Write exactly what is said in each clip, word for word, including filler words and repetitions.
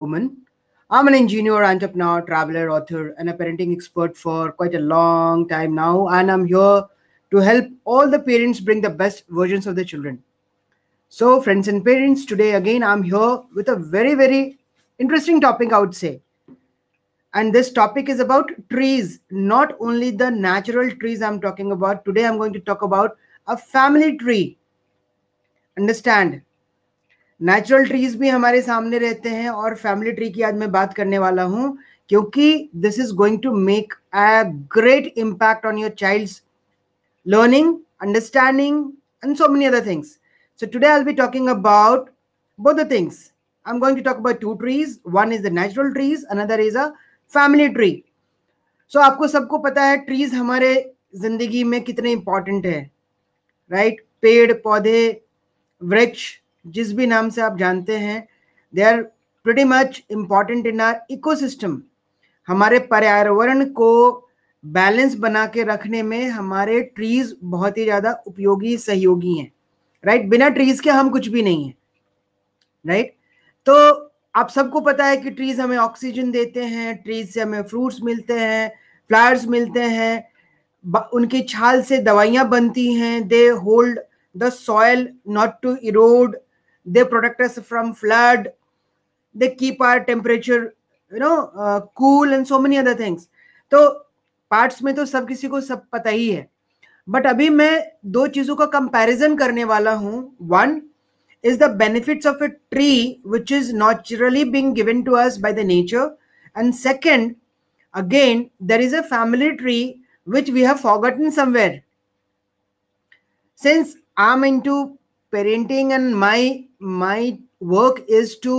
woman. I'm an engineer, entrepreneur, traveler, author, and a parenting expert for quite a long time now. And I'm here to help all the parents bring the best versions of their children. So friends and parents, today again, I'm here with a very, very interesting topic, I would say. And this topic is about trees, not only the natural trees I'm talking about. Today, I'm going to talk about a family tree. Understand? Natural trees भी हमारे सामने रहते हैं और family tree की आज मैं बात करने वाला हूं, क्योंकि this is going to make a great impact on your child's learning, understanding and so many other things. So today I will be talking about both the things. I am going to talk about two trees. One is the natural trees, another is a family tree. So आपको सबको पता है trees हमारे जिंदगी में कितने important है, right right? पेड़ पौधे वृक्ष जिस भी नाम से आप जानते हैं, they are pretty much important in our ecosystem. हमारे पर्यावरण को बैलेंस बना के रखने में हमारे ट्रीज बहुत ही ज़्यादा उपयोगी सहयोगी हैं, राइट right? बिना ट्रीज के हम कुछ भी नहीं हैं, राइट right? तो आप सबको पता है कि ट्रीज हमें ऑक्सीजन देते हैं, ट्रीज से हमें फ्रूट्स मिलते हैं, फ्लावर्स मिलते हैं, उनकी छाल से दवाइयाँ बनती हैं. They hold the soil not to erode. They protect us from flood. They keep our temperature, you know, uh, cool and so many other things. तो parts में तो सब किसी को सब पता ही है. But अभी मैं दो चीज़ों का comparison करने वाला हूँ. One is the benefits of a tree which is naturally being given to us by the nature, and second, again there is a family tree which we have forgotten somewhere. Since I'm into parenting and my my work is to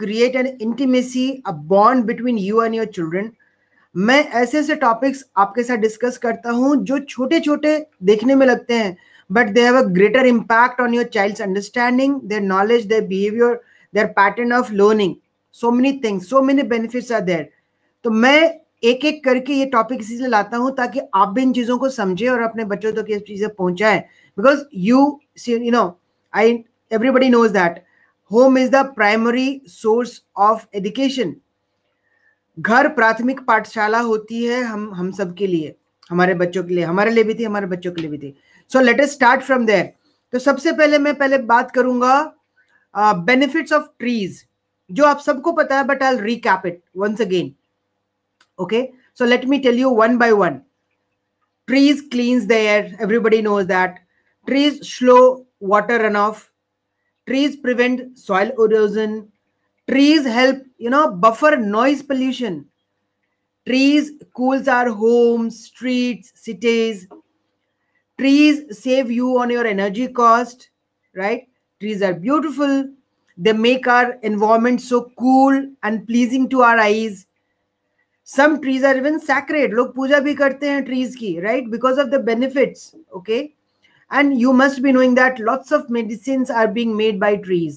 create an intimacy, a bond between you and your children, मैं ऐसे ऐसे topics आपके साथ discuss करता हूँ जो छोटे छोटे देखने में लगते हैं, but they have a greater impact on your child's understanding, their knowledge, their behaviour, their pattern of learning, so many things, so many benefits are there. तो मैं एक एक करके ये टॉपिक इसलिए लाता हूँ ताकि आप भी इन चीज़ों को समझें और अपने बच्चों तक ये चीज़ें पहुँचाएं, because you see you know I everybody knows that home is the primary source of education. घर प्राथमिक पाठशाला होती है हम हम सब के लिए, हमारे बच्चों के लिए, हमारे लिए भी थी, हमारे बच्चों के लिए भी थी. So let us start from there. तो सबसे पहले मैं पहले बात करूंगा बेनिफिट्स ऑफ ट्रीज जो आप सबको पता है, but I will recap it once again. Okay, so let me tell you one by one. Trees cleans the air, everybody knows that. Trees slow water runoff. Trees prevent soil erosion. Trees help, you know, buffer noise pollution. Trees cools our homes, streets, cities. Trees save you on your energy cost, right? Trees are beautiful. They make our environment so cool and pleasing to our eyes. Some trees are even sacred. Log puja bhi karte hain trees ki, right? Because of the benefits, okay? And you must be knowing that lots of medicines are being made by trees.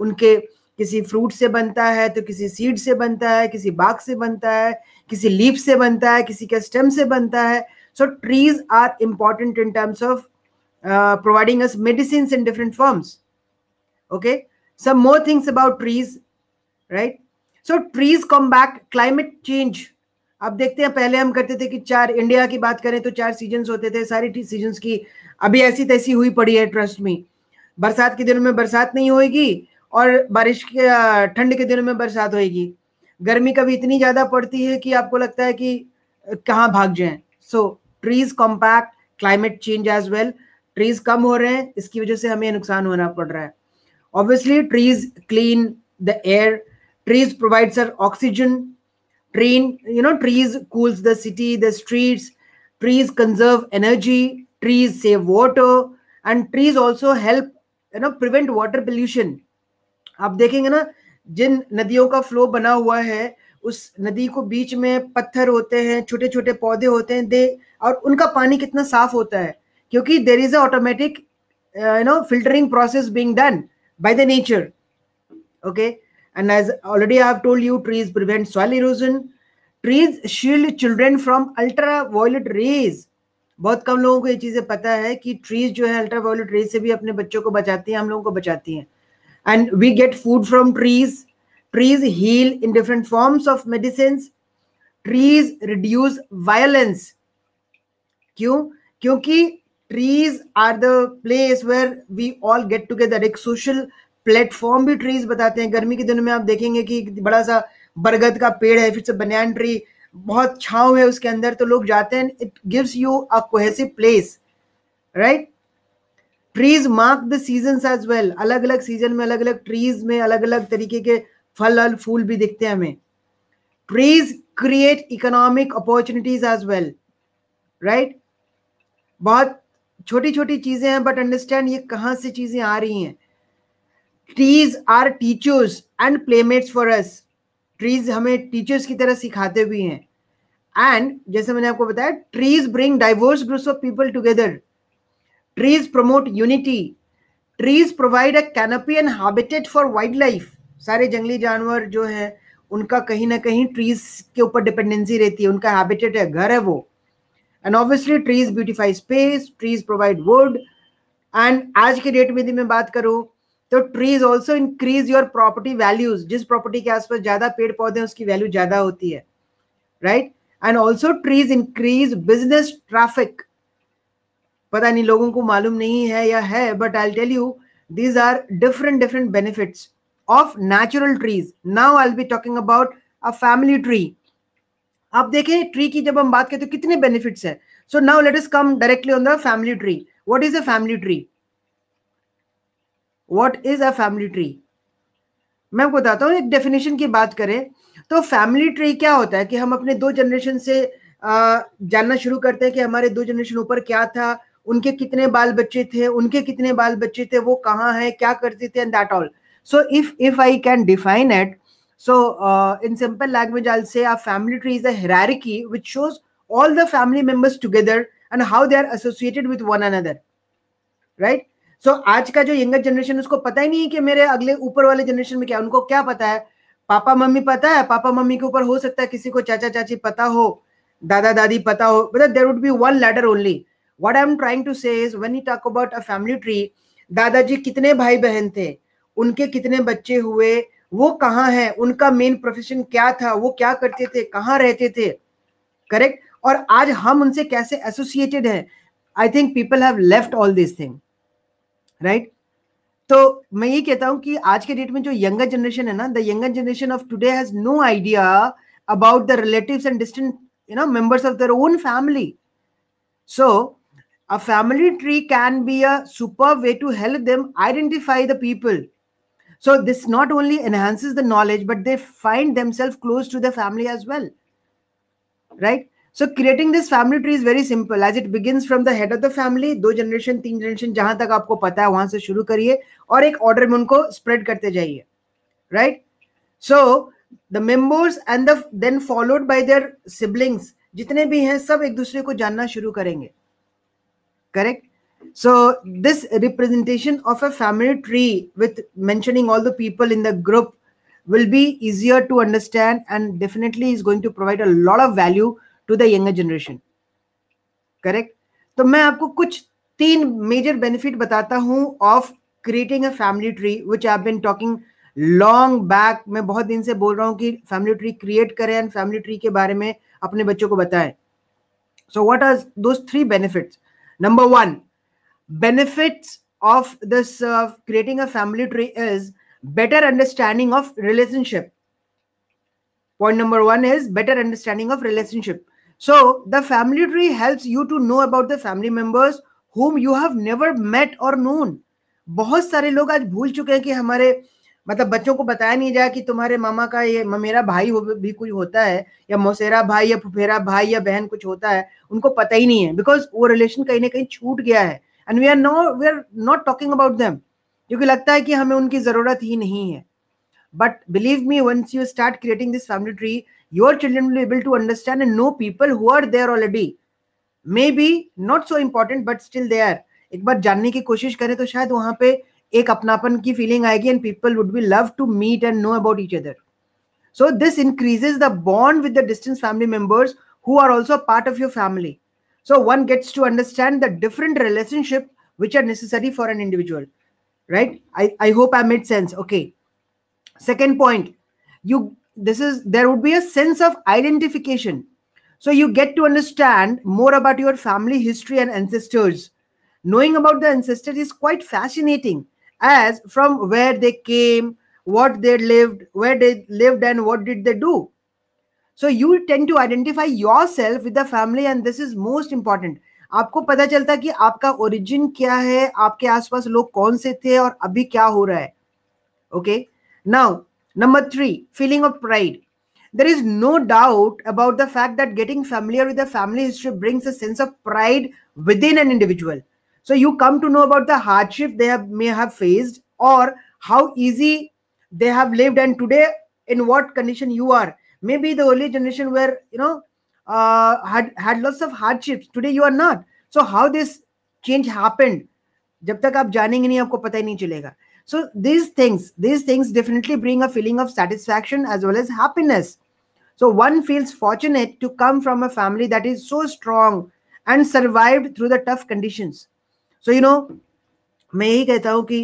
उनके किसी fruit से बनता है तो किसी seed से बनता है, किसी बाग से बनता है, किसी लीफ से बनता है, किसी के स्टेम से बनता है. So trees are important in terms of uh, providing us medicines in different forms. Okay, some more things about trees, right? So trees combat climate change. आप देखते हैं पहले हम करते थे कि चार, इंडिया की बात करें तो चार सीजन्स होते थे, सारी सीजन्स की अभी ऐसी तैसी हुई पड़ी है. ट्रस्ट मी, बरसात के दिनों में बरसात नहीं होएगी और बारिश के ठंड के दिनों में बरसात होएगी. गर्मी कभी इतनी ज़्यादा पड़ती है कि आपको लगता है कि कहाँ भाग जाएं. So trees compact climate change as well. Trees कम हो रहे हैं, इसकी वजह से हमें नुकसान होना पड़ रहा है. Obviously trees clean the air. Trees provides our oxygen. Train, you know, trees cools the city, the streets. Trees conserve energy. Trees save water, and trees also help, you know, prevent water pollution. आप देखेंगे ना, जिन नदियों का flow बना हुआ है उस नदी को बीच में पत्थर होते हैं, छोटे छोटे पौधे होते हैं, दे और उनका पानी कितना साफ होता है, क्योंकि there is a automatic, uh, you know, filtering process being done by the nature. Okay. And as already I have told you, trees prevent soil erosion. Trees shield children from ultraviolet rays. बहुत कम लोगों को ये चीज़ें पता है कि trees जो है ultraviolet rays से भी अपने बच्चों को बचाती हैं, हम लोगों को बचाती हैं. And we get food from trees. Trees heal in different forms of medicines. Trees reduce violence. क्यों? क्योंकि trees are the place where we all get together. एक social platform भी trees बताते हैं. गर्मी के दिनों में आप देखेंगे कि बड़ा सा बरगद का पेड़ है, फिर से banyan tree, बहुत छांव है उसके अंदर, तो लोग जाते हैं. It gives you a cohesive place, right? Trees mark the seasons as well. अलग अलग सीजन में, अलग अलग trees में अलग अलग तरीके के फल और फूल भी दिखते हैं हमें. Trees create economic opportunities as well, right? बहुत छोटी छोटी चीजें हैं, बट अंडरस्टैंड ये कहाँ से चीजें आ रही हैं. Trees are teachers and playmates for us. Trees हमें टीचर्स की तरह सिखाते भी हैं. एंड जैसे मैंने आपको बताया, trees bring diverse groups of people together. Trees promote unity. Trees provide a canopy and habitat for wildlife. सारे जंगली जानवर जो हैं उनका कहीं ना कहीं ट्रीज के ऊपर डिपेंडेंसी रहती है, उनका हैबिटेट है, घर है वो. And obviously trees beautify space, trees provide wood, and आज के डेट में यदि मैं बात करूँ तो trees also increase your property values. जिस प्रॉपर्टी के आसपास ज़्यादा पेड़ पौधे हैं उसकी वैल्यू ज़्यादा होती है, right? And also trees increase business traffic. पता नहीं लोगों को मालूम नहीं है या है, but I'll tell you these are different different benefits of natural trees. Now I'll be talking about a family tree. आप देखें ट्री की जब हम बात करते हैं कितने बेनिफिट्स हैं. So now let us come directly on the family tree. What is a family tree? What is a family tree? मैं आपको बताता हूँ. एक डेफिनेशन की बात करें तो फैमिली ट्री क्या होता है कि हम अपने दो जनरेशन से जानना शुरू करते हैं कि हमारे दो जनरेशन ऊपर क्या था, उनके कितने बाल बच्चे थे, उनके कितने बाल बच्चे थे, वो कहाँ है, क्या करते थे, and that all. So if if I can define it. So uh, in simple language, I'll say a family tree is a hierarchy which shows all the family members together and how they are associated with one another, right? So आज का जो younger generation उसको पता ही नहीं है कि मेरे अगले ऊपर वाले generation में क्या. उनको क्या पता है? पापा मम्मी पता है, पापा मम्मी के ऊपर हो सकता है किसी को चाचा चाची पता हो, दादा दादी पता हो, but there would be one ladder only. What I'm trying to say is when you talk about a family tree, दादाजी कितने भाई बहन थे, उनके कितने बच्चे हुए, वो कहाँ है, उनका मेन प्रोफेशन क्या था, वो क्या करते थे, कहाँ रहते थे, करेक्ट? और आज हम उनसे कैसे एसोसिएटेड हैं. I think people have left all this thing, right? तो मैं ये कहता हूँ कि आज के डेट में जो यंगर जनरेशन है ना, the younger generation of today has no idea about the relatives and distant you know members of their own family. So a family tree can be a super way to help them identify the people. So this not only enhances the knowledge, but they find themselves close to the family as well, right? So creating this family tree is very simple, as it begins from the head of the family. दो generation, तीन generation, जहाँ तक आपको पता है वहाँ से शुरू करिए और एक order में उनको spread करते जाइए, right? So the members and the then followed by their siblings, जितने भी हैं सब एक दूसरे को जानना शुरू करेंगे, correct? So this representation of a family tree with mentioning all the people in the group will be easier to understand and definitely is going to provide a lot of value to the younger generation, correct? तो मैं आपको कुछ तीन major benefit बताता हूँ of creating a family tree, which I've been talking long back. मैं बहुत दिन से बोल रहा हूँ कि family tree create करें and family tree के बारे में अपने बच्चों को बताएं. So what are those three benefits? Number one, benefits of this uh, creating a family tree is better understanding of relationship. Point number one is better understanding of relationship. So the family tree helps you to know about the family members whom you have never met or known. बहुत सारे लोग आज भूल चुके हैं कि हमारे मतलब बच्चों को बताया नहीं जाए कि तुम्हारे मामा का ये मेरा भाई हो, भी कुछ होता है, या मौसेरा भाई या फुफेरा भाई या बहन कुछ होता है, उनको पता ही नहीं है, बिकॉज वो रिलेशन कहीं ना कहीं छूट गया है. And we are no, we are not talking about them. क्योंकि लगता है कि हमें उनकी जरूरत ही नहीं है. But believe me, once you start creating this family tree, your children will be able to understand and know people who are there already. Maybe not so important, but still there. एक बार जानने की कोशिश करें तो शायद वहाँ पे एक अपनापन की फीलिंग आएगी and people would be love to meet and know about each other. So this increases the bond with the distant family members who are also part of your family. So one gets to understand the different relationship which are necessary for an individual, right? I, I hope I made sense. Okay. Second point, you this is there would be a sense of identification. So you get to understand more about your family history and ancestors. Knowing about the ancestors is quite fascinating, as from where they came, what they lived, where they lived and what did they do. So you tend to identify yourself with the family, and this is most important. आपको पता चलता कि आपका origin क्या है, आपके आसपास लोग कौन से थे और अभी क्या हो रहा है. Okay. Now, number three, feeling of pride. There is no doubt about the fact that getting familiar with the family history brings a sense of pride within an individual. So you come to know about the hardship they have, may have faced, or how easy they have lived, and today in what condition you are. Maybe the early generation where, you know, uh, had had lots of hardships. Today you are not. So how this change happened? जब तक आप जानेंगे नहीं आपको पता ही नहीं चलेगा. So these things, these things definitely bring a feeling of satisfaction as well as happiness. So one feels fortunate to come from a family that is so strong and survived through the tough conditions. So you know, मैं यही कहता हूँ कि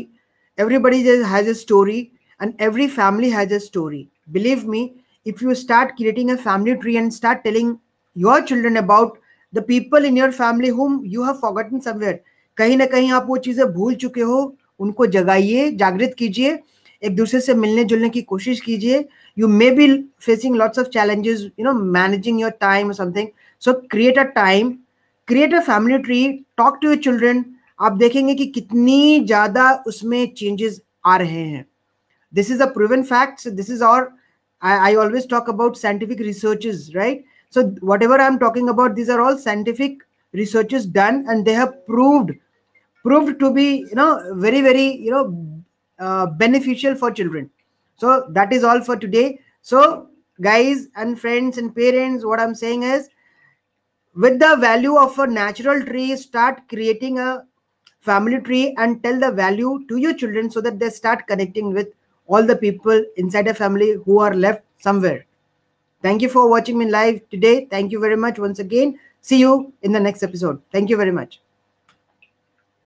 everybody has a story and every family has a story. Believe me, if you start creating a family tree and start telling your children about the people in your family whom you have forgotten somewhere, कहीं ना कहीं आप वो चीजें भूल चुके हो. उनको जगाइए, जागृत कीजिए, एक दूसरे से मिलने जुलने की कोशिश कीजिए. You may be facing lots of challenges, you know, managing your time और something. So create a time, create a family tree, talk to your children. आप देखेंगे कि कितनी ज्यादा उसमें चेंजेस आ रहे हैं. This is a proven fact. This is और I always talk about scientific researches, right? So whatever I am talking about, this are all scientific researches done, and they have proved proved to be, you know, very, very, you know, uh, beneficial for children. So that is all for today. So guys and friends and parents, what I'm saying is, with the value of a natural tree, start creating a family tree and tell the value to your children so that they start connecting with all the people inside a family who are left somewhere. Thank you for watching me live today. Thank you very much once again. See you in the next episode. Thank you very much.